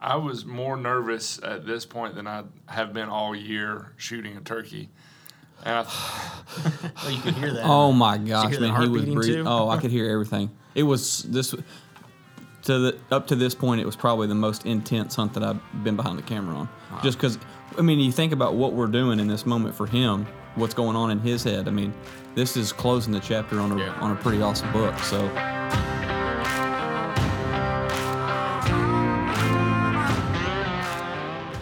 I was more nervous at this point than I have been all year shooting a turkey. And well, you could hear that. Oh my gosh, man, he was breathing. Oh, I could hear everything. It was this up to this point. It was probably the most intense hunt that I've been behind the camera on. Wow. Just because, I mean, you think about what we're doing in this moment for him, what's going on in his head. I mean, this is closing the chapter on a pretty awesome book. So.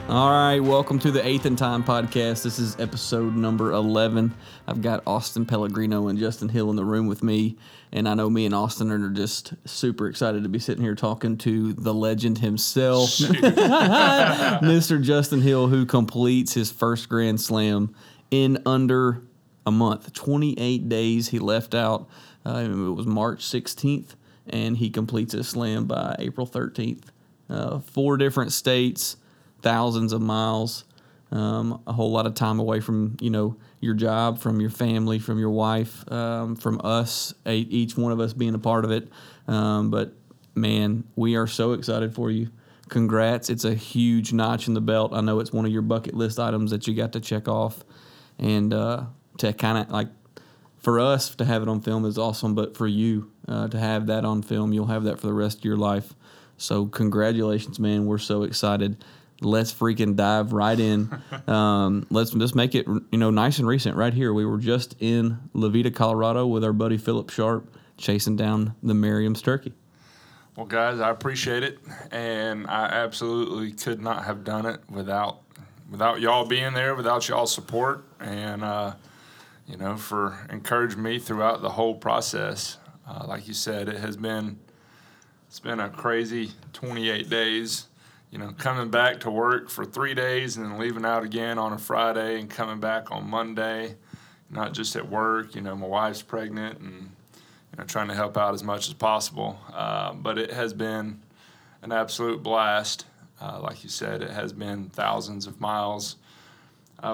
All right, welcome to the 8th in Time podcast. This is episode number 11. I've got Austin Pellegrino and Justin Hill in the room with me, and I know me and Austin are just super excited to be sitting here talking to the legend himself, Mr. Justin Hill, who completes his first Grand Slam in under a month. 28 days he left out. It was March 16th, and he completes his slam by April 13th. 4 different states. Thousands of miles, a whole lot of time away from, you know, your job, from your family, from your wife, from us, each one of us being a part of it. But, man, we are so excited for you. Congrats. It's a huge notch in the belt. I know it's one of your bucket list items that you got to check off. And to kind of, like, for us to have it on film is awesome, but for you to have that on film, you'll have that for the rest of your life. So congratulations, man. We're so excited. Let's freaking dive right in. Let's just make it, you know, nice and recent right here. We were just in La Vida, Colorado with our buddy Philip Sharp chasing down the Merriam's turkey. Well, guys, I appreciate it, and I absolutely could not have done it without y'all being there, without y'all's support, and, you know, for encouraging me throughout the whole process. Like you said, it's been a crazy 28 days. You know, coming back to work for 3 days and then leaving out again on a Friday and coming back on Monday, not just at work. You know, my wife's pregnant and, you know, trying to help out as much as possible. But it has been an absolute blast. Like you said, it has been thousands of miles.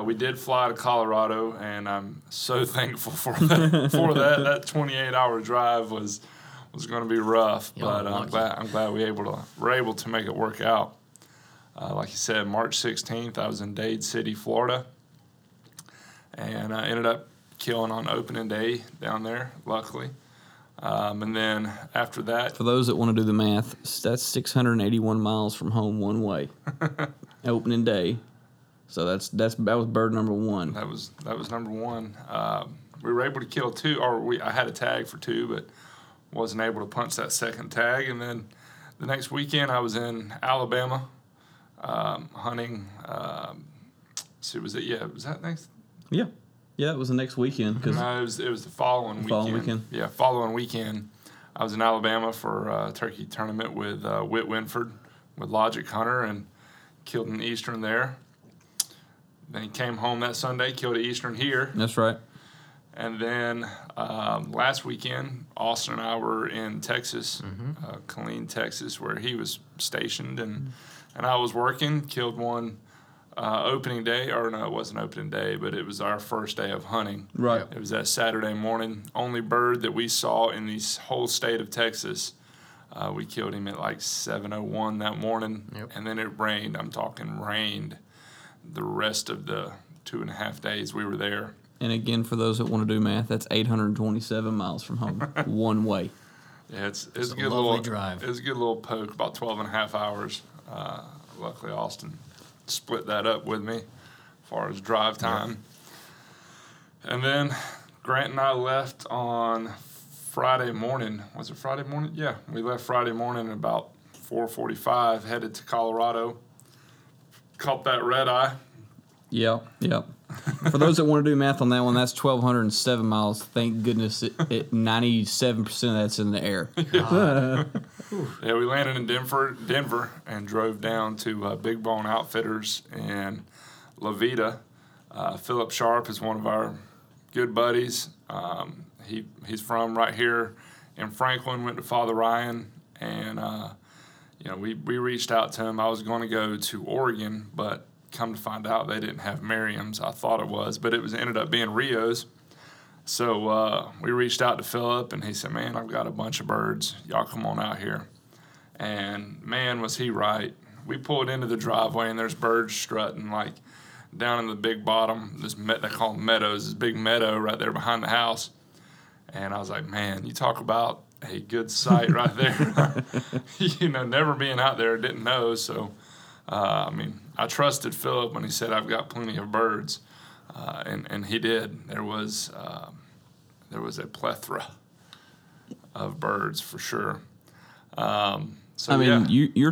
We did fly to Colorado, and I'm so thankful for that. That 28-hour drive was going to be rough, but I'm glad we were able to make it work out. Like you said, March 16th, I was in Dade City, Florida, and I ended up killing on opening day down there, luckily. And then after that... For those that want to do the math, that's 681 miles from home one way, opening day. So that was bird number one. That was number one. We were able to kill two, or I had a tag for two, but wasn't able to punch that second tag. And then the next weekend I was in Alabama. Hunting. Was that next? Yeah, it was the next weekend. No, it was the following weekend. Yeah, following weekend. I was in Alabama for a turkey tournament with Whit Winford with Logic Hunter and killed an Eastern there. Then came home that Sunday, killed an Eastern here. That's right. And then last weekend, Austin and I were in Texas, Killeen, Texas, where he was stationed and I was working, killed one opening day, or no, it wasn't opening day, but it was our first day of hunting. Right. It was that Saturday morning. Only bird that we saw in the whole state of Texas. We killed him at like 7:01 that morning, and then it rained. I'm talking rained the rest of the 2.5 days we were there. And again, for those that want to do math, that's 827 miles from home, one way. Yeah, it's a good little drive. It's a good little poke, about 12 and a half hours. Luckily, Austin split that up with me as far as drive time. Yeah. And then Grant and I left on Friday morning. Was it Friday morning? Yeah, we left Friday morning at about 4:45, headed to Colorado, caught that red eye. Yeah. For those that want to do math on that one, that's 1,207 miles. Thank goodness 97% of that's in the air. Yeah, we landed in Denver, and drove down to Big Bone Outfitters in La Vida. Philip Sharp is one of our good buddies. He's from right here in Franklin, went to Father Ryan, and you know, we reached out to him. I was going to go to Oregon, but come to find out they didn't have Merriam's. I thought it was, but it ended up being Rio's. So we reached out to Philip, and he said, man, I've got a bunch of birds. Y'all come on out here. And, man, was he right. we pulled into the driveway, and there's birds strutting, like, down in the big bottom. They call them meadows. This big meadow right there behind the house. And I was like, man, you talk about a good sight right there. You know, never being out there, didn't know. So, I mean, I trusted Philip when he said, I've got plenty of birds. And he did. There was a plethora of birds for sure. You're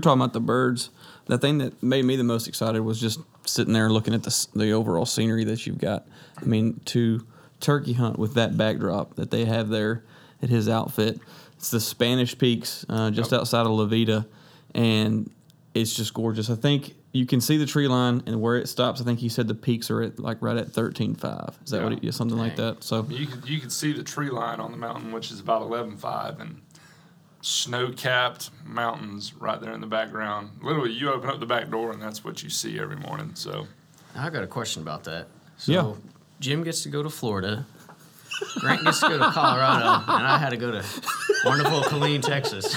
talking about the birds. The thing that made me the most excited was just sitting there looking at the overall scenery that you've got. I mean, to turkey hunt with that backdrop that they have there at his outfit. It's the Spanish Peaks just outside of La Vida, and it's just gorgeous. I think you can see the tree line and where it stops. I think he said the peaks are at like right at 13.5. Is that what it, something like that? So you could see the tree line on the mountain, which is about 11.5, and snow-capped mountains right there in the background. Literally, you open up the back door, and that's what you see every morning. So, I got a question about that. So, yeah. Jim gets to go to Florida. Grant gets to go to Colorado, and I had to go to wonderful Killeen, Texas.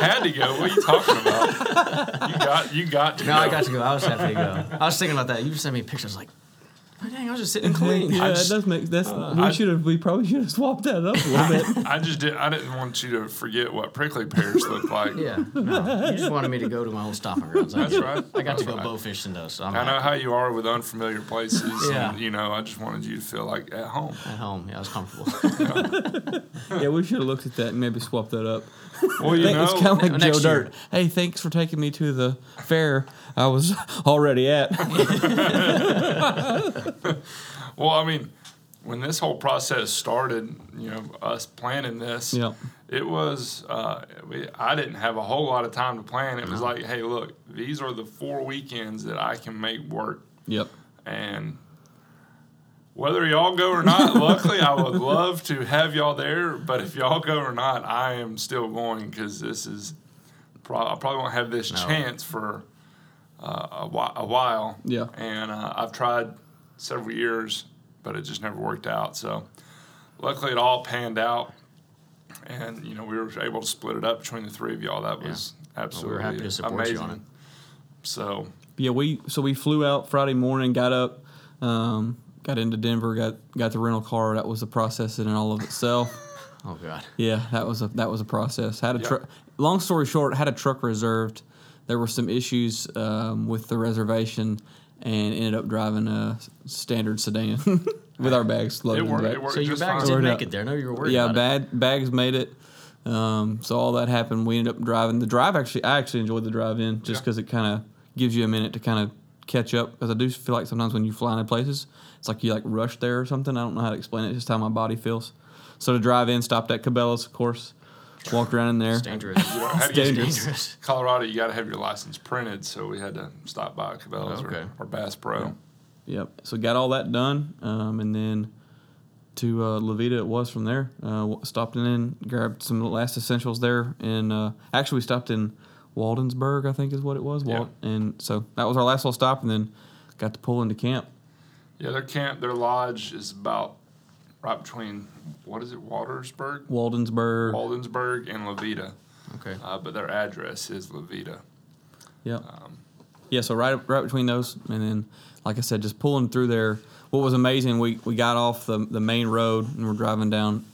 Had to go? What are you talking about? You got to go. No, I got to go. I was happy to go. I was thinking about that. You sent me pictures like, oh, dang, I was just sitting clean. Yeah, it does make sense. We probably should have swapped that up a little bit. I didn't want you to forget what prickly pears look like. Yeah, no. You just wanted me to go to my old stomping grounds. That's right. I got to go bow fishing, though. So I know how you are with unfamiliar places. Yeah. And, you know, I just wanted you to feel like at home. At home, yeah, I was comfortable. Yeah, we should have looked at that and maybe swapped that up. Well, you know. It's kind of like Joe Dirt. Hey, thanks for taking me to the fair I was already at. Well, I mean, when this whole process started, you know, us planning this, it was I didn't have a whole lot of time to plan. It was like, hey, look, these are the 4 weekends that I can make work. Yep. And whether y'all go or not, luckily I would love to have y'all there. But if y'all go or not, I am still going because this is I probably won't have this chance for a while. Yeah. And I've tried several years, but it just never worked out. So luckily it all panned out, and you know, we were able to split it up between the three of y'all. That was absolutely amazing. We were happy to support you on it. So yeah, we flew out Friday morning, got up, got into Denver, got the rental car. That was a process in and all of itself. Oh God. Yeah, that was a process. Had a long story short, had a truck reserved. There were some issues with the reservation, and ended up driving a standard sedan with our bags loaded. It worked. So your bags didn't make it there. No, you were worried about it. Yeah, bags made it. So all that happened. We ended up driving. I actually enjoyed the drive in just because it kind of gives you a minute to kind of catch up. Because I do feel like sometimes when you fly into places, it's like you like rush there or something. I don't know how to explain it. It's just how my body feels. So to drive in, stopped at Cabela's, of course. Walked around in there. It's dangerous. It's dangerous. Colorado, you got to have your license printed, so we had to stop by Cabela's or Bass Pro. Yeah. Yep. So got all that done, and then to La Vida it was from there. Stopped in, grabbed some last essentials there, and actually we stopped in Waldensburg, I think is what it was. Yeah. And so that was our last little stop, and then got to pull into camp. Yeah, their lodge is about right between, what is it, Waldensburg and La Vida. Okay. But their address is La Vida. Yeah. So right between those, and then, like I said, just pulling through there. What was amazing, we got off the main road, and we're driving down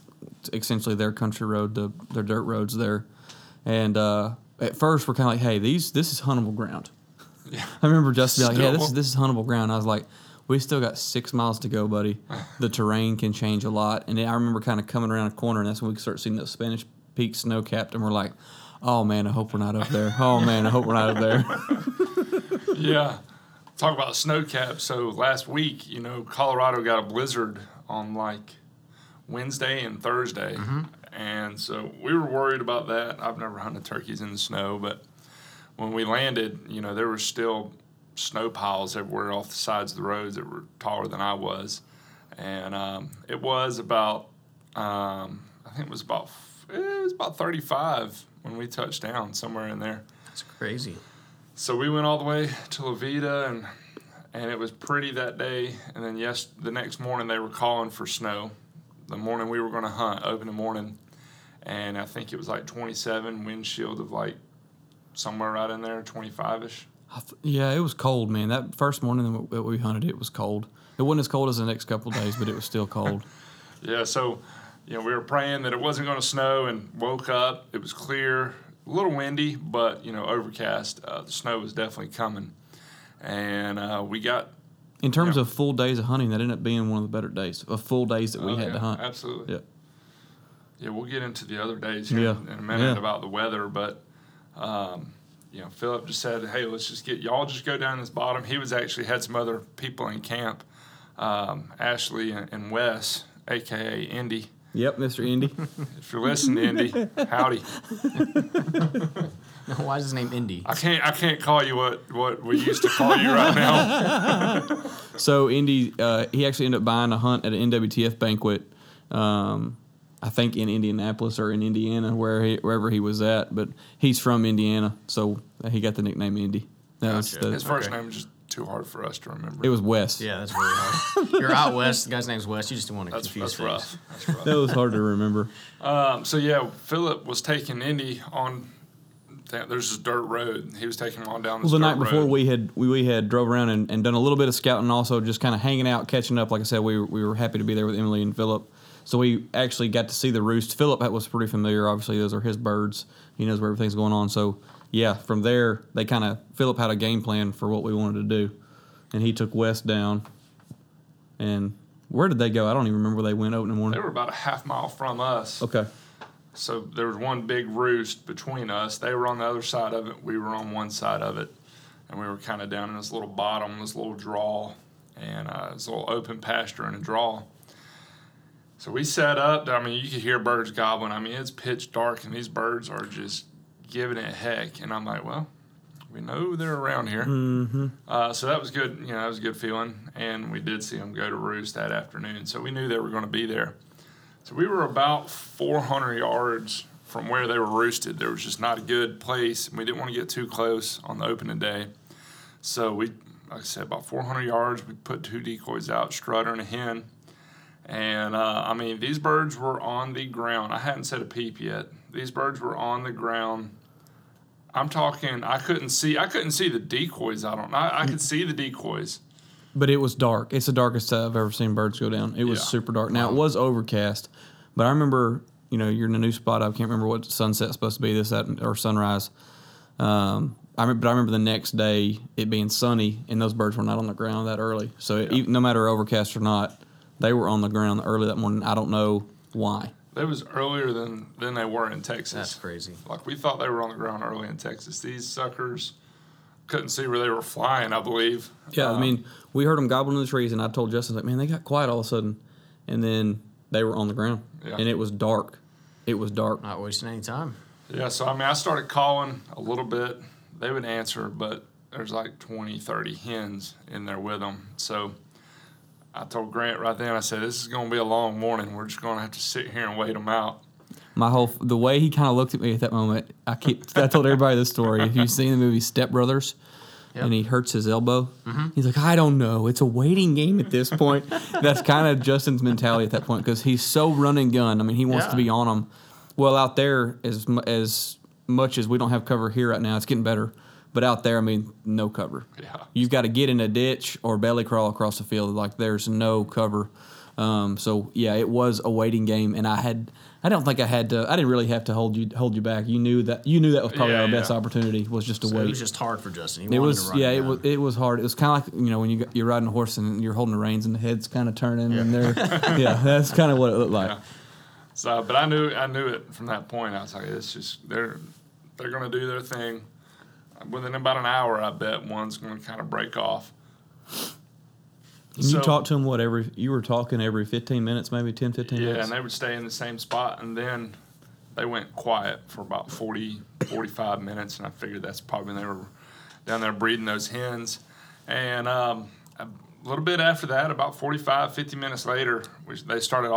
essentially their country road, their dirt roads there. And at first we're kind of like, hey, this is huntable ground. Yeah. I remember Justin being like, yeah, this is huntable ground. I was like, we still got 6 miles to go, buddy. The terrain can change a lot. And then I remember kind of coming around a corner, and that's when we start seeing those Spanish Peaks snow-capped, and we're like, oh, man, I hope we're not up there. Yeah. Talk about snow-capped. So last week, you know, Colorado got a blizzard on, like, Wednesday and Thursday. Mm-hmm. And so we were worried about that. I've never hunted turkeys in the snow, but when we landed, you know, there were still snow piles everywhere off the sides of the roads that were taller than I was, and it was about I think it was about 35 when we touched down, somewhere in there. That's crazy. So we went all the way to La Vida, and it was pretty that day. And then the next morning they were calling for snow. The morning we were going to hunt, open the morning, and I think it was like 27, wind shield of like somewhere right in there, 25-ish. Yeah, it was cold, man. That first morning that we hunted, it was cold. It wasn't as cold as the next couple of days, but it was still cold. Yeah, so, you know, we were praying that it wasn't going to snow and woke up. It was clear, a little windy, but, you know, overcast. The snow was definitely coming. And we got... In terms of full days of hunting, that ended up being one of the better days, of full days that we had to hunt. Absolutely. Yeah. Yeah, we'll get into the other days here in a minute about the weather, but... you know, Philip just said, hey, let's just get y'all just go down this bottom. He was actually had some other people in camp, Ashley and Wes, a.k.a. Indy. Yep, Mr. Indy. If you're listening, Indy, howdy. No, why is his name Indy? I can't call you what we used to call you right now. So Indy, he actually ended up buying a hunt at an NWTF banquet, I think in Indianapolis or in Indiana, wherever he was at. But he's from Indiana, so he got the nickname Indy. His first name was just too hard for us to remember. It was Wes. Yeah, that's really hard. You're out west. The guy's name's Wes. You just didn't want to confuse things. That's rough. That was hard to remember. So, yeah, Philip was taking Indy on – there's this dirt road. He was taking him on down this dirt road. Well, the night before we had drove around and done a little bit of scouting, also just kind of hanging out, catching up. Like I said, we were happy to be there with Emily and Philip. So we actually got to see the roost. Philip was pretty familiar. Obviously, those are his birds. He knows where everything's going on. So, yeah, from there, they kind of Philip had a game plan for what we wanted to do, and he took Wes down. And where did they go? I don't even remember where they went opening morning. They were about a half mile from us. Okay. So there was one big roost between us. They were on the other side of it. We were on one side of it, and we were kind of down in this little bottom, this little draw, and this little open pasture and a draw. So we set up. I mean, you could hear birds gobbling. I mean, it's pitch dark, and these birds are just giving it heck. And I'm like, well, we know they're around here. Mm-hmm. So that was good. You know, that was a good feeling. And we did see them go to roost that afternoon. So we knew they were going to be there. So we were about 400 yards from where they were roosted. There was just not a good place, and we didn't want to get too close on the opening day. So we, like I said, about 400 yards. We put two decoys out, strutter and a hen. And, I mean, these birds were on the ground. I hadn't said a peep yet. These birds were on the ground. I'm talking I couldn't see the decoys. I could see the decoys. But it was dark. It's the darkest I've ever seen birds go down. It was super dark. Now, it was overcast, but I remember, you know, you're in a new spot. I can't remember what sunset's supposed to be, this, that, or sunrise. But I remember the next day it being sunny, and those birds were not on the ground that early. So even, no matter overcast or not, they were on the ground early that morning. I don't know why. It was earlier than they were in Texas. That's crazy. Like, we thought they were on the ground early in Texas. These suckers couldn't see where they were flying, I believe. Yeah, I mean, we heard them gobbling in the trees, and I told Justin, like, man, they got quiet all of a sudden. And then they were on the ground. Yeah. And it was dark. It was dark. Not wasting any time. Yeah, so, I mean, I started calling a little bit. They would answer, but there's like 20, 30 hens in there with them. So... I told Grant right then, I said, this is going to be a long morning. We're just going to have to sit here and wait them out. The way he kind of looked at me at that moment, I told everybody this story. If you've seen the movie Step Brothers, and he hurts his elbow, he's like, I don't know. It's a waiting game at this point. That's kind of Justin's mentality at that point because he's so run and gun. I mean, he wants to be on them. Well, out there, as much as we don't have cover here right now, it's getting better. But out there, I mean, no cover. Yeah. You've got to get in a ditch or belly crawl across the field. Like, there's no cover. So, yeah, it was a waiting game, and I didn't really have to hold you back. You knew that was probably our best opportunity was just to wait. It was just hard for Justin. It was hard. It was kind of like, you know, when you're riding a horse and you're holding the reins and the head's kind of turning and there. Yeah, that's kind of what it looked like. Yeah. So, but I knew it from that point. I was like, it's just they're going to do their thing. Within about an hour, I bet one's going to kind of break off. And you talk to them, you were talking every 15 minutes, maybe 10, 15 minutes? Yeah, and they would stay in the same spot, and then they went quiet for about 40, 45 minutes, and I figured that's probably when they were down there breeding those hens. And a little bit after that, about 45, 50 minutes later, they started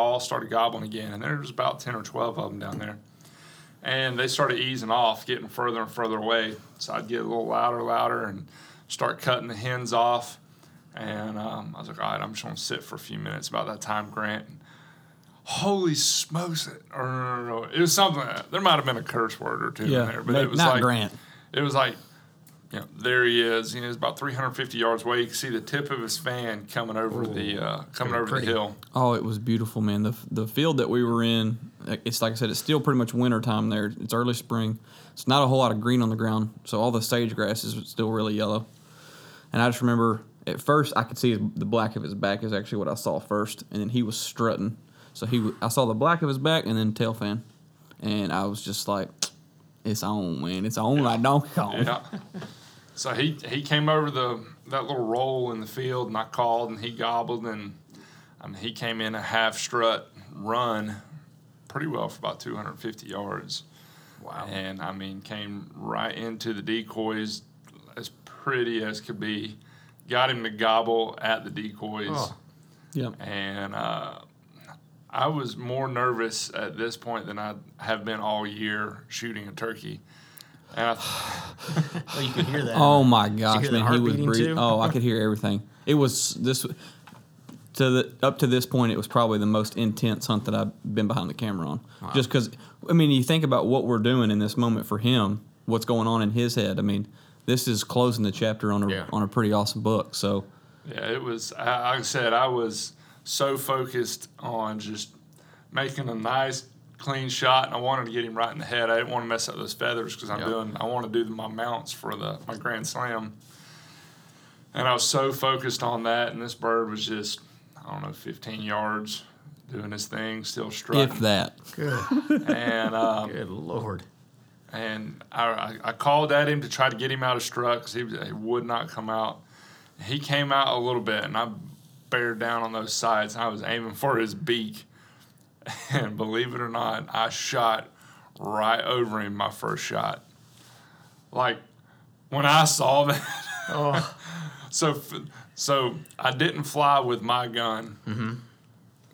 gobbling again, and there was about 10 or 12 of them down there. And they started easing off, getting further and further away. So I'd get a little louder and start cutting the hens off. And I was like, all right, I'm just going to sit for a few minutes. About that time, Grant, holy smokes. It was something. There might have been a curse word or two in there. But it was not like, Grant. it was like, you know, there he is. You know, it's about 350 yards away. You can see the tip of his fan coming over the hill. Oh, it was beautiful, man. The field that we were in, it's like I said, it's still pretty much winter time there. It's early spring. It's not a whole lot of green on the ground, so all the sage grass is still really yellow. And I just remember at first I could see the black of his back is actually what I saw first, and then he was strutting. So I saw the black of his back and then tail fan, and I was just like, it's on, man. It's on like Donkey Kong. Yeah. So he came over that little roll in the field, and I called, and he gobbled, and I mean, he came in a half strut run pretty well for about 250 yards. Wow. And, I mean, came right into the decoys as pretty as could be. Got him to gobble at the decoys. Oh. Yeah. And I was more nervous at this point than I have been all year shooting a turkey. Well, you could hear that. Oh my gosh, man! He was breathing. Oh, I could hear everything. It was up to this point, it was probably the most intense hunt that I've been behind the camera on. Wow. Just because, I mean, you think about what we're doing in this moment for him, what's going on in his head. I mean, this is closing the chapter on a pretty awesome book. So yeah, it was. Like I said, I was so focused on just making a nice, clean shot, and I wanted to get him right in the head. I didn't want to mess up those feathers because I want to do my mounts for my Grand Slam. And I was so focused on that, and this bird was just, I don't know, 15 yards doing his thing, still strutting. If that. Good. And, good Lord. And I called at him to try to get him out of strut because he would not come out. He came out a little bit, and I bared down on those sides, and I was aiming for his beak. And believe it or not, I shot right over him my first shot. Like, when I saw that, so I didn't fly with my gun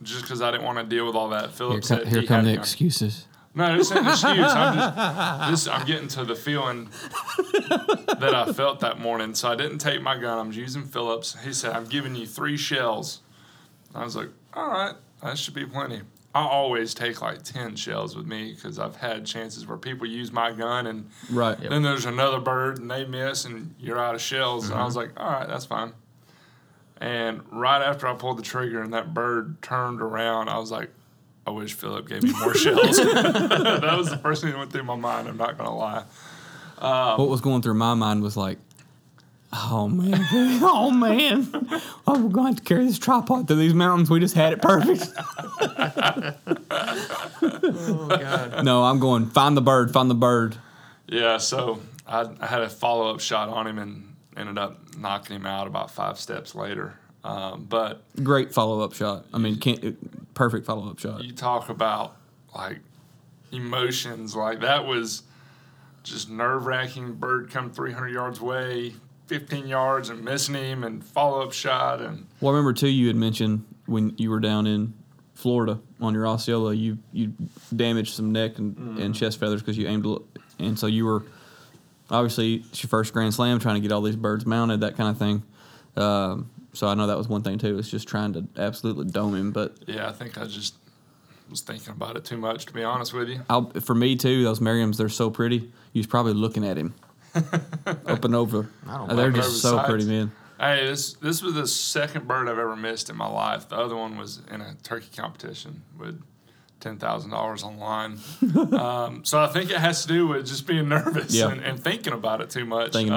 just because I didn't want to deal with all that. Philip said here come the excuses. No, it's an excuse. I'm getting to the feeling that I felt that morning. So I didn't take my gun. I'm using Philip's. He said, I'm giving you 3 shells. I was like, all right. That should be plenty. I always take like 10 shells with me because I've had chances where people use my gun and then there's another bird and they miss and you're out of shells. And I was like, all right, that's fine. And right after I pulled the trigger and that bird turned around, I was like, I wish Philip gave me more shells. That was the first thing that went through my mind. I'm not going to lie. What was going through my mind was like, Oh, man. Oh, we're going to carry this tripod through these mountains. We just had it perfect. Oh, God. No, I'm going, find the bird. Yeah, so I had a follow-up shot on him and ended up knocking him out about 5 steps later. But great follow-up shot. I mean, perfect follow-up shot. You talk about, like, emotions. Like, that was just nerve-wracking. Bird come 300 yards away. 15 yards and missing him and follow-up shot. And well, I remember, too, you had mentioned when you were down in Florida on your Osceola, you damaged some neck and chest feathers because you aimed – and so you were – obviously, it's your first Grand Slam, trying to get all these birds mounted, that kind of thing. So I know that was one thing, too, is just trying to absolutely dome him. But yeah, I think I just was thinking about it too much, to be honest with you. For me, too, those Merriams, they're so pretty. You was probably looking at him. Up and over. They're just so pretty, man. Hey, this was the second bird I've ever missed in my life. The other one was in a turkey competition with $10,000 online. So I think it has to do with just being nervous and thinking about it too much. Those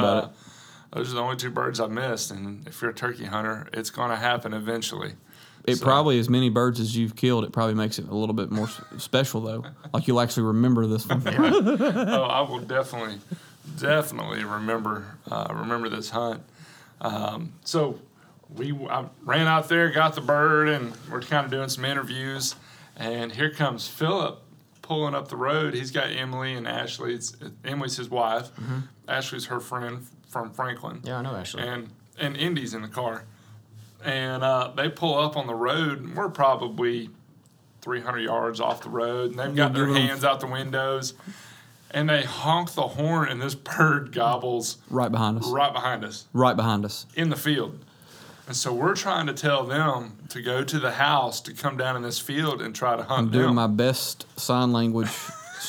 are the only 2 birds I missed, and if you're a turkey hunter, it's going to happen eventually. Probably as many birds as you've killed, it probably makes it a little bit more special, though. Like you'll actually remember this one. Yeah. Oh, I will definitely remember this hunt. So I ran out there, got the bird, and we're kind of doing some interviews. And here comes Philip pulling up the road. He's got Emily and Ashley. Emily's his wife. Mm-hmm. Ashley's her friend from Franklin. Yeah, I know Ashley. And Indy's in the car. And they pull up on the road, and we're probably 300 yards off the road. And they've got their hands out the windows. And they honk the horn, and this bird gobbles right behind us. In the field. And so we're trying to tell them to go to the house, to come down in this field and try to hunt them. I'm doing my best sign language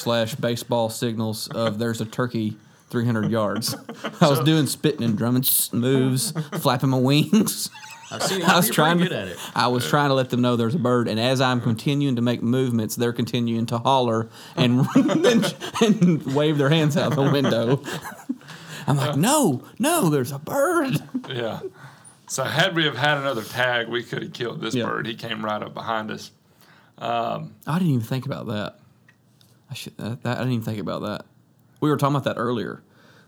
/ baseball signals of there's a turkey 300 yards. I was doing spitting and drumming moves, flapping my wings. I've seen it. I was trying to I was trying to let them know there's a bird, and as I'm continuing to make movements, they're continuing to holler and and wave their hands out the window. I'm like, no, there's a bird. Yeah. So had we have had another tag, we could have killed this bird. He came right up behind us. I didn't even think about that. I didn't even think about that. We were talking about that earlier,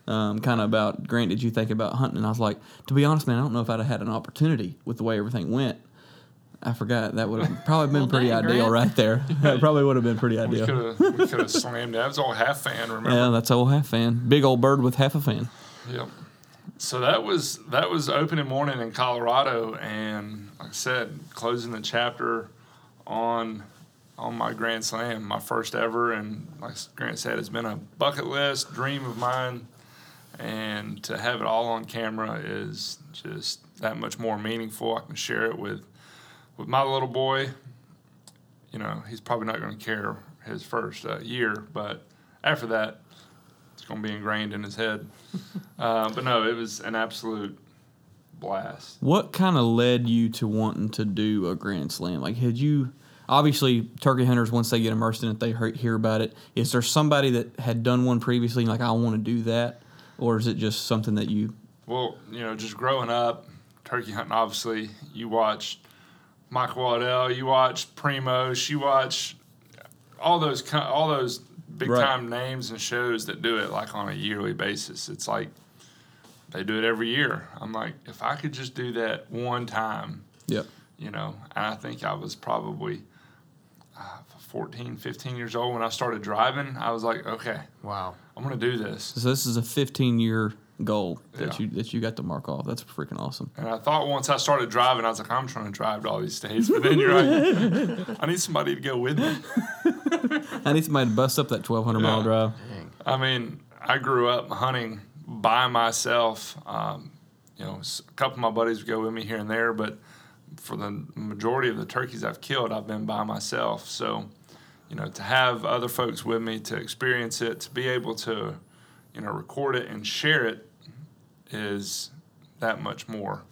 kind of about, Grant, did you think about hunting? And I was like, to be honest, man, I don't know if I'd have had an opportunity with the way everything went. I forgot. That would have probably been pretty ideal right there. That probably would have been pretty ideal. We could have slammed that. That was old half fan, remember? Yeah, that's old half fan. Big old bird with half a fan. Yep. So that was opening morning in Colorado, and like I said, closing the chapter on my Grand Slam, my first ever, and like Grant said, it's been a bucket list dream of mine, and to have it all on camera is just that much more meaningful. I can share it with my little boy. You know, he's probably not going to care his first year, but after that, it's going to be ingrained in his head. But no, it was an absolute blast. What kind of led you to wanting to do a Grand Slam? Like, had you... Obviously, turkey hunters, once they get immersed in it, they hear about it. Is there somebody that had done one previously and like, I want to do that? Or is it just something that you... Well, you know, just growing up, turkey hunting, obviously, you watched Mike Waddell, you watched Primo, you watched all those big-time names and shows that do it, like, on a yearly basis. It's like they do it every year. I'm like, if I could just do that one time, yep. You know, and I think I was probably 14, 15 years old when I started driving. I was like, okay, wow, I'm going to do this. So this is a 15-year goal that you got to mark off. That's freaking awesome. And I thought once I started driving, I was like, I'm trying to drive to all these states. But then you're like, I need somebody to go with me. I need somebody to bust up that 1,200-mile drive. Dang. I mean, I grew up hunting by myself. You know, a couple of my buddies would go with me here and there, but for the majority of the turkeys I've killed, I've been by myself. So, you know, to have other folks with me, to experience it, to be able to, you know, record it and share it is that much more.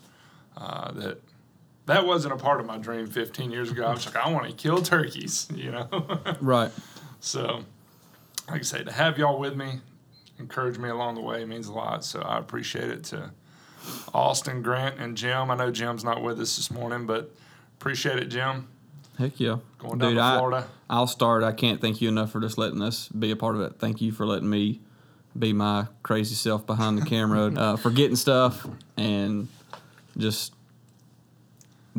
That wasn't a part of my dream 15 years ago. I was like, I want to kill turkeys, you know? Right. So, like I say, to have y'all with me, encourage me along the way means a lot. So I appreciate it to Austin, Grant, and Jim. I know Jim's not with us this morning, but appreciate it, Jim. Heck yeah. Going down to Florida. I'll start. I can't thank you enough for just letting us be a part of it. Thank you for letting me be my crazy self behind the camera, forgetting stuff and just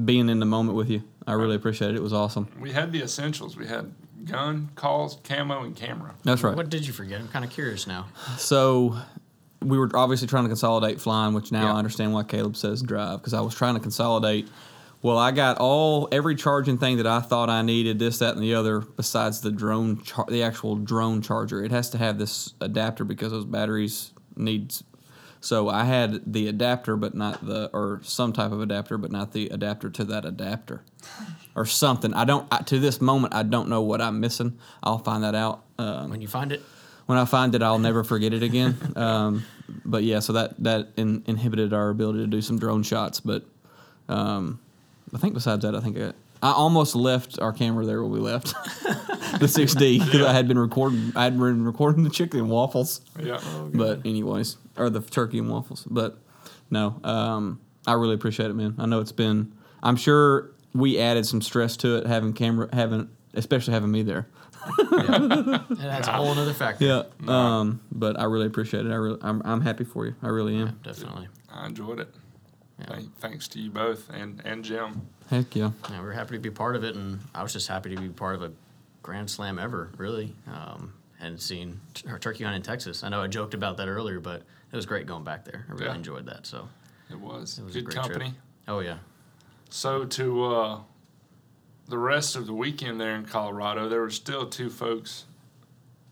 being in the moment with you. I really appreciate it. It was awesome. We had the essentials. We had gun, calls, camo, and camera. That's right. What did you forget? I'm kind of curious now. So... we were obviously trying to consolidate flying, which now I understand why Caleb says drive, because I was trying to consolidate. Well, I got every charging thing that I thought I needed, this, that, and the other, besides the drone, the actual drone charger. It has to have this adapter because those batteries needs. So I had the adapter, but not the, or some type of adapter, but not the adapter to that adapter, or something. To this moment, I don't know what I'm missing. I'll find that out when you find it. When I find it, I'll never forget it again. But, yeah, so that inhibited our ability to do some drone shots. But I think besides that, I almost left our camera there when we left, the 6D, because I had been recording the chicken and waffles. Yeah. Oh, but anyways, or the turkey and waffles. But, no, I really appreciate it, man. I know I'm sure we added some stress to it, especially having me there. Yeah. That's a whole other factor. Yeah. But I really appreciate it. I'm happy for you. I really am. Yeah, definitely. I enjoyed it. Yeah. Thanks to you both and Jim. Heck yeah. Yeah, we were happy to be part of it, and I was just happy to be part of a Grand Slam ever, really. And seeing turkey hunting in Texas. I know I joked about that earlier, but it was great going back there. I really enjoyed that. So it was good a great company. Trip. Oh yeah. So to the rest of the weekend there in Colorado, there were still two folks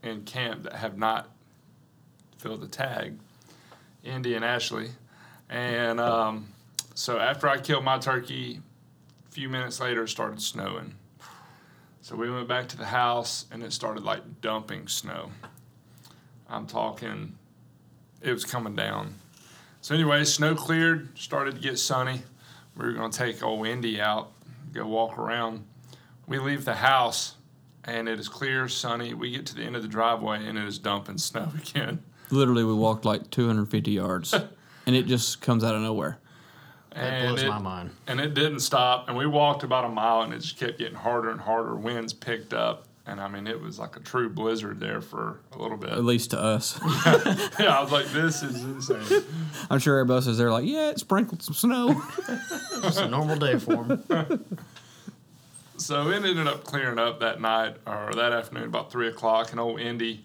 in camp that have not filled the tag, Indy and Ashley. And so after I killed my turkey, a few minutes later it started snowing. So we went back to the house, and it started, like, dumping snow. I'm talking it was coming down. So anyway, snow cleared, started to get sunny. We were going to take old Indy out, go walk around. We leave the house, and it is clear, sunny. We get to the end of the driveway, and it is dumping snow again. Literally, we walked like 250 yards, and it just comes out of nowhere. That blows my mind. And it didn't stop, and we walked about a mile, and it just kept getting harder and harder. Winds picked up, and, I mean, it was like a true blizzard there for a little bit. At least to us. Yeah, I was like, this is insane. I'm sure everybody else is there like, yeah, it sprinkled some snow. It's a normal day for them. So it ended up clearing up that night, or that afternoon, about 3 o'clock, and old Indy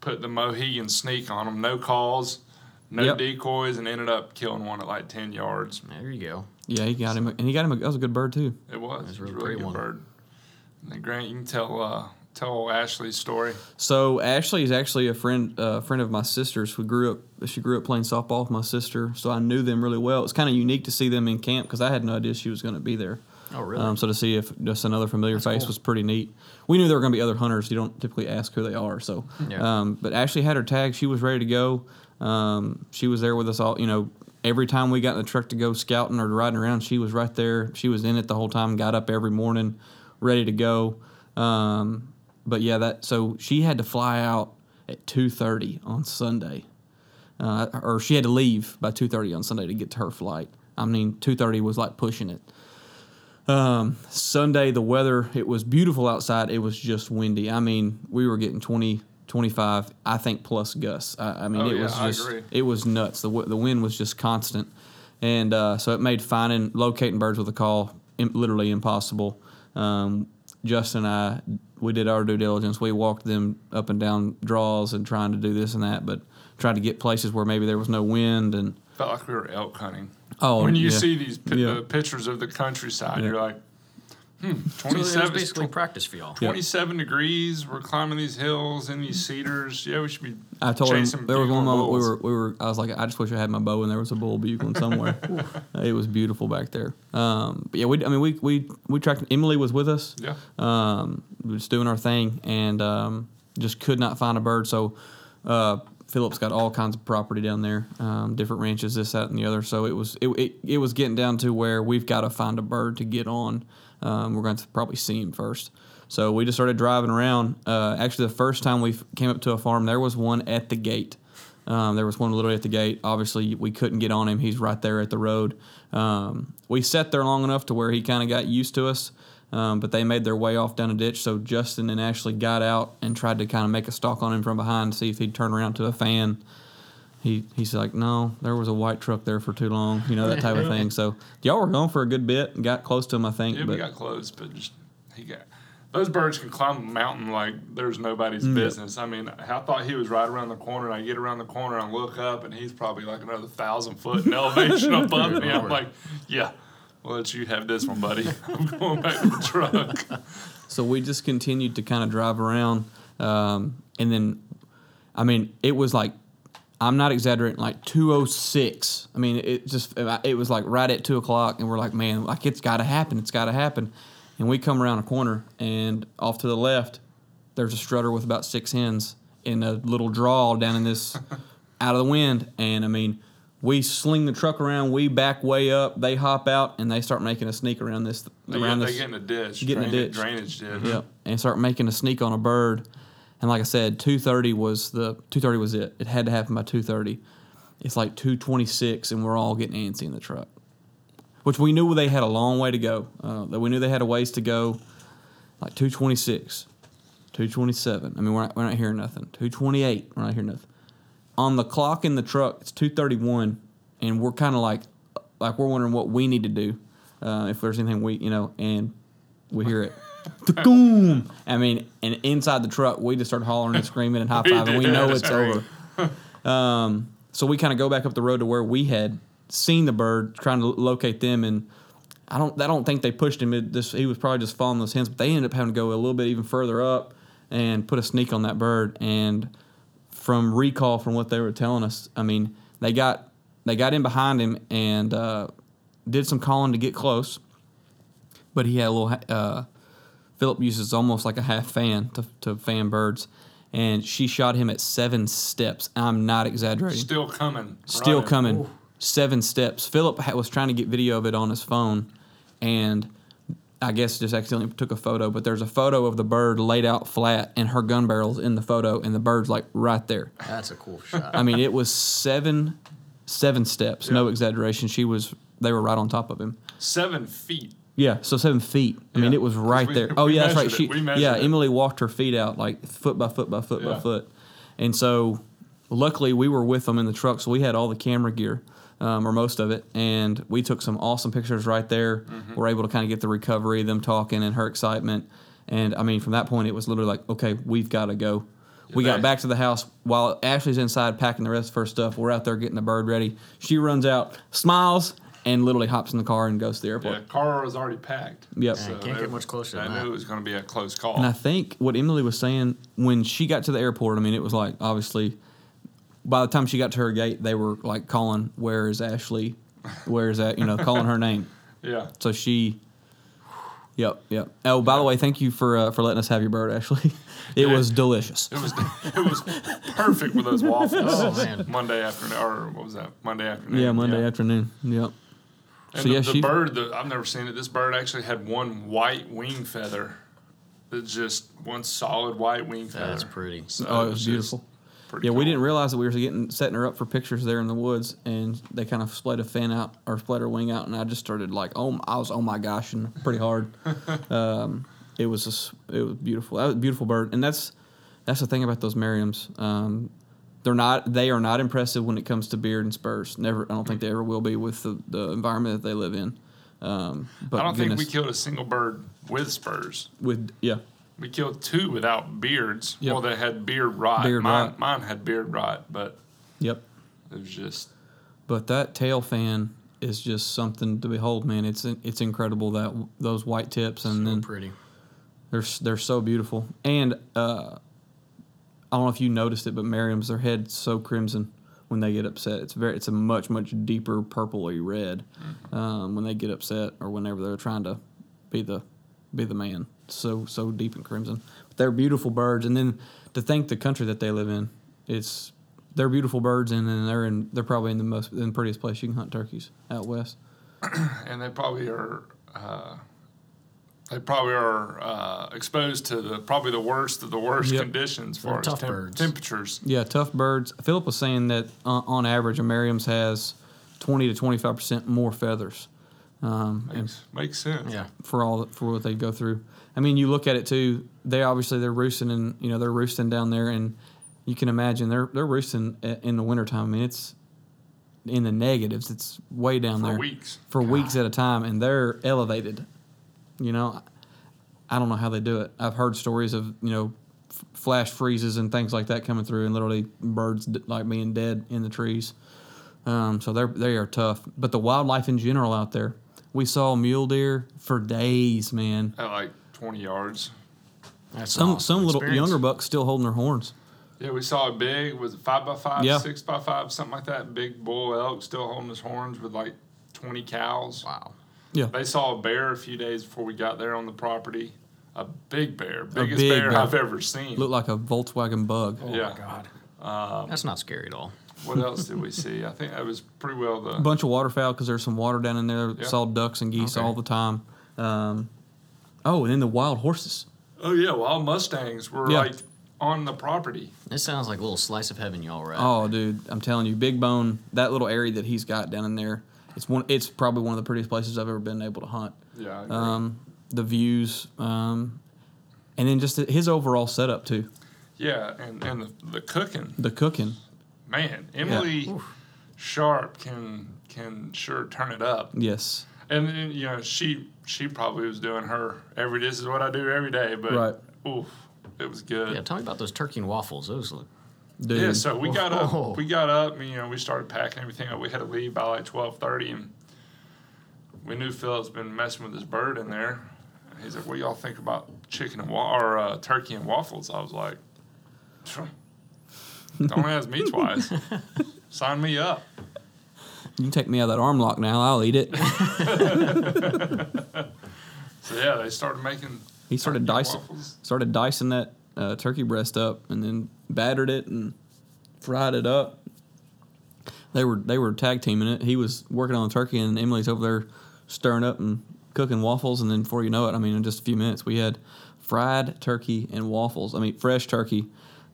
put the Mohegan sneak on them. No calls. No decoys, and ended up killing one at like 10 yards. There you go. Yeah, he got him. And he got him. That was a good bird, too. It was. It was a really good bird. And then, Grant, you can tell old Ashley's story. So, Ashley is actually a friend of my sister's. She grew up playing softball with my sister, so I knew them really well. It was kind of unique to see them in camp because I had no idea she was going to be there. Oh, really? So to see if just another familiar face was pretty neat. We knew there were going to be other hunters. You don't typically ask who they are. So, but Ashley had her tag. She was ready to go. She was there with us all, you know, every time we got in the truck to go scouting or riding around, she was right there. She was in it the whole time, got up every morning, ready to go. But yeah, so she had to fly out at 2:30 on Sunday, or she had to leave by 2:30 on Sunday to get to her flight. I mean, 2:30 was like pushing it. Sunday, the weather, it was beautiful outside. It was just windy. I mean, we were getting 20, 25, I think, plus gusts. It was nuts. The wind was just constant, and so it made locating birds with a call literally impossible. Justin and I, we did our due diligence. We walked them up and down draws and trying to do this and that, but tried to get places where maybe there was no wind, and felt like we were elk hunting. Oh, when you see these pictures of the countryside, you're like, 27. So it was basically practice for y'all. 27 degrees. We're climbing these hills and these cedars. Yeah, we should be. I told him there was one moment we were. I was like, I just wish I had my bow and there was a bull bugling somewhere. It was beautiful back there. But yeah, we tracked. Emily was with us. Yeah. We were just doing our thing and just could not find a bird. So Philip's got all kinds of property down there, different ranches, this, that, and the other. So it was getting down to where we've got to find a bird to get on. We're going to probably see him first. So we just started driving around. Actually, the first time we came up to a farm, there was one at the gate. There was one literally at the gate. Obviously, we couldn't get on him. He's right there at the road. We sat there long enough to where he kind of got used to us, but they made their way off down a ditch. So Justin and Ashley got out and tried to kind of make a stalk on him from behind to see if he'd turn around to a fan. He's like, no, there was a white truck there for too long, you know, that type of thing. So y'all were going for a good bit and got close to him, I think. Yeah, we got close, but those birds can climb a mountain like there's nobody's business. I mean, I thought he was right around the corner, and I get around the corner and I look up, and he's probably like another 1,000 foot in elevation above me. I'm like, yeah, we'll let you have this one, buddy. I'm going back to the truck. So we just continued to kind of drive around, and then, I mean, it was like, I'm not exaggerating, like 2:06. I mean, it was like right at 2 o'clock, and we're like, man, like it's got to happen. And we come around a corner, and off to the left, there's a strutter with about 6 hens in a little draw down in this out of the wind. And, I mean, we sling the truck around, we back way up, they hop out, and they start making a sneak around this. They get in a ditch. Drainage ditch. Yep, and start making a sneak on a bird. And like I said, 2:30 was the 2:30 was it. It had to happen by 2:30. It's like 2:26, and we're all getting antsy in the truck, which we knew they had a long way to go. We knew they had a ways to go, like 2:26, 2:27. I mean, we're not hearing nothing. 2:28, we're not hearing nothing. On the clock in the truck, it's 2:31, and we're kind of like we're wondering what we need to do, if there's anything and we hear it. I mean, and inside the truck, we just start hollering and screaming and high-fiving. We know it's over. So we kind of go back up the road to where we had seen the bird, trying to locate them, and I don't think they pushed him. He was probably just following those hens, but they ended up having to go a little bit even further up and put a sneak on that bird. And from recall, from what they were telling us, I mean, they got in behind him and did some calling to get close, but he had a little... Philip uses almost like a half fan to fan birds, and she shot him at 7 steps. I'm not exaggerating. Still coming. Ooh. 7 steps. Philip was trying to get video of it on his phone, and I guess just accidentally took a photo, but there's a photo of the bird laid out flat, and her gun barrel's in the photo, and the bird's, like, right there. That's a cool shot. I mean, it was seven steps, yeah. No exaggeration. They were right on top of him. 7 feet. Yeah, so 7 feet. I mean, it was right there. Oh, yeah, that's right. Emily walked her feet out, like, foot by foot by foot by foot. And so, luckily, we were with them in the truck, so we had all the camera gear. Or most of it, and we took some awesome pictures right there. Mm-hmm. We're able to kind of get the recovery, them talking and her excitement. And, I mean, from that point, it was literally like, okay, we've got to go. We got back to the house while Ashley's inside packing the rest of her stuff. We're out there getting the bird ready. She runs out, smiles, and literally hops in the car and goes to the airport. Yeah, car was already packed. Yep. So can't get much closer than that. I knew it was going to be a close call. And I think what Emily was saying, when she got to the airport, I mean, it was like, obviously, by the time she got to her gate, they were, like, calling, where is Ashley? Where is that? You know, calling her name. Yeah. So she, yep. Oh, by the way, thank you for letting us have your bird, Ashley. It was delicious. It was perfect with those waffles. Oh, man. Monday afternoon. Yeah, Monday afternoon. Yep. And so, I've never seen it. This bird actually had one white wing feather. It's just one solid white wing feather. That's pretty. So it was beautiful. Yeah, we didn't realize that we were setting her up for pictures there in the woods, and they kind of splayed her wing out, and I just started like, oh my gosh, and pretty hard. It was beautiful. That was a beautiful bird, and that's the thing about those Merriams. They are not impressive when it comes to beard and spurs. Never, I don't think they ever will be with the environment that they live in. But I don't think we killed a single bird with spurs. We killed 2 without beards. Yep. Well, they had beard rot. Mine had beard rot, but it was just. But that tail fan is just something to behold, man. It's incredible that those white tips and so then pretty. They're so beautiful. And I don't know if you noticed it, but Merriam's, their head's so crimson when they get upset. It's a much deeper purpley red when they get upset or whenever they're trying to be the man. So deep and crimson. But they're beautiful birds, and then to think the country that they live in, they're beautiful birds, and then they're probably in the prettiest place you can hunt turkeys out west. And they probably are exposed to the worst of the worst conditions for tough birds. Temperatures. Yeah, tough birds. Philip was saying that on average, a Merriam's has 20 to 25% more feathers. Makes sense. Yeah, for what they go through. I mean, you look at it too. They obviously they're roosting down there, and you can imagine they're roosting in the wintertime. I mean, it's in the negatives. It's way down there for weeks at a time, and they're elevated. You know, I don't know how they do it. I've heard stories of flash freezes and things like that coming through, and literally birds like being dead in the trees. So they are tough, but the wildlife in general out there. We saw mule deer for days, man. At like 20 yards. That's some little younger bucks still holding their horns. Yeah, we saw a big, was it 5x5, 6x5, something like that. Big bull elk still holding his horns with like 20 cows. Wow. Yeah. They saw a bear a few days before we got there on the property. A big bear. Biggest bear I've ever seen. Looked like a Volkswagen Bug. Oh, my God. That's not scary at all. What else did we see? I think that was pretty well the... bunch of waterfowl because there's some water down in there. Yep. Saw ducks and geese all the time. And then the wild horses. Oh, yeah. Wild Mustangs were like on the property. It sounds like a little slice of heaven y'all right? Oh, dude. I'm telling you. Big Bone, that little area that he's got down in there, it's probably one of the prettiest places I've ever been able to hunt. Yeah, I agree. The views. And then just his overall setup, too. Yeah, and the cooking. The cooking. Man, Emily Sharp can sure turn it up. Yes. And then, she probably was doing her this is what I do every day, but it was good. Yeah, tell me about those turkey and waffles. Those look dude. Yeah, so we got up. We got up and we started packing everything up. We had to leave by like 12:30, and we knew Philip's been messing with this bird in there. He's like, "What y'all think about turkey and waffles?" I was like, "Phew. Don't ask me twice. Sign me up. You can take me out of that arm lock now. I'll eat it." So, they started making... He started dicing that turkey breast up and then battered it and fried it up. They were tag teaming it. He was working on the turkey, and Emily's over there stirring up and cooking waffles. And then before you know it, I mean, in just a few minutes, we had fried turkey and waffles. I mean, fresh turkey.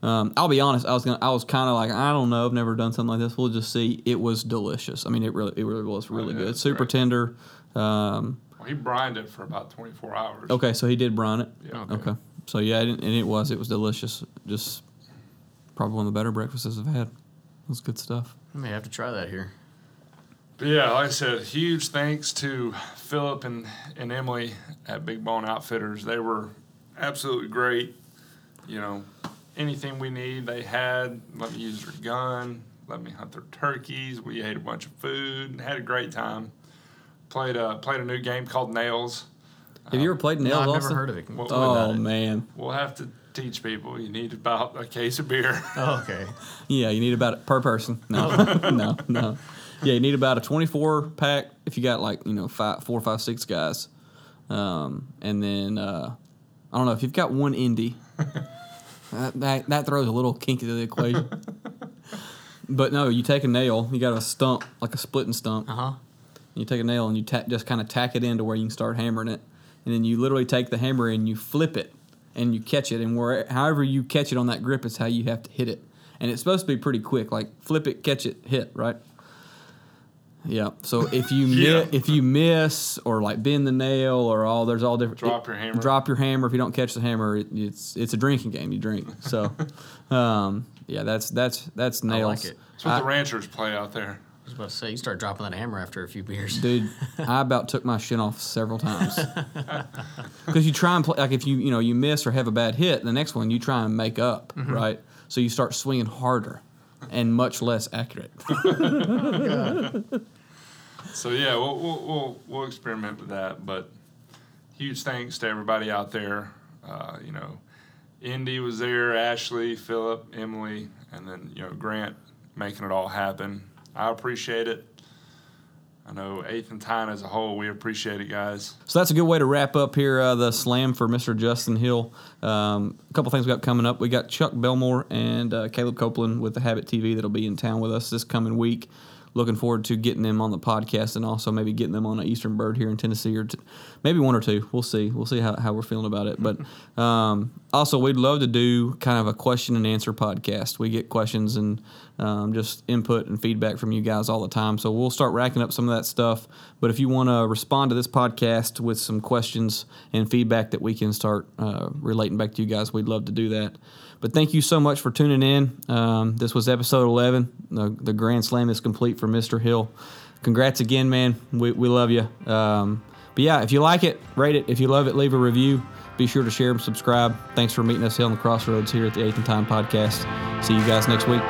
I'll be honest. I was kind of like, I don't know. I've never done something like this. We'll just see. It was delicious. I mean, it really was really good. Super great. Tender. He brined it for about 24 hours. Okay, so he did brine it. Yeah. Okay. So yeah, it was delicious. Just probably one of the better breakfasts I've had. It was good stuff. I may have to try that here. But yeah, like I said, huge thanks to Philip and Emily at Big Bone Outfitters. They were absolutely great. You know, anything we need, they had. Let me use their gun. Let me hunt their turkeys. We ate a bunch of food and had a great time. Played a new game called Nails. Have you ever played Nails? No, I've never heard of it. Oh, man. We'll have to teach people. You need about a case of beer. Oh, okay. Yeah, you need about it per person. No. Yeah, you need about a 24-pack if you got, like, you know, 4, 5, 6 guys. And then, I don't know, if you've got one Indy, that throws a little kink into the equation. But, no, you take a nail. You got a stump, like a splitting stump. Uh-huh. You take a nail and you just kind of tack it into where you can start hammering it. And then you literally take the hammer and you flip it and you catch it. And however you catch it on that grip is how you have to hit it. And it's supposed to be pretty quick, like flip it, catch it, hit, right? Yeah. So if you miss or like bend the nail or there's all different. Drop your hammer. If you don't catch the hammer, it's a drinking game. You drink. So, yeah, that's Nails. I like it. That's what the ranchers play out there. I was about to say, you start dropping that hammer after a few beers. Dude, I about took my shin off several times. Because you try and play, like if you miss or have a bad hit, the next one you try and make up, mm-hmm. right? So you start swinging harder and much less accurate. So yeah, we'll experiment with that. But huge thanks to everybody out there. You know, Indy was there, Ashley, Philip, Emily, and then Grant making it all happen. I appreciate it. I know 8th in Time as a whole, we appreciate it, guys. So that's a good way to wrap up here, the slam for Mr. Justin Hill. A couple things we got coming up. We got Chuck Belmore and Caleb Copeland with the Habit TV that'll be in town with us this coming week. Looking forward to getting them on the podcast and also maybe getting them on an Eastern Bird here in Tennessee or maybe one or two. We'll see. We'll see how we're feeling about it. But also we'd love to do kind of a question and answer podcast. We get questions and just input and feedback from you guys all the time. So we'll start racking up some of that stuff. But if you want to respond to this podcast with some questions and feedback that we can start relating back to you guys, we'd love to do that. But thank you so much for tuning in. This was episode 11. The Grand Slam is complete for Mr. Hill. Congrats again, man. We love you. But yeah, if you like it, rate it. If you love it, leave a review. Be sure to share and subscribe. Thanks for meeting us here on the crossroads here at the 8th and Time podcast. See you guys next week.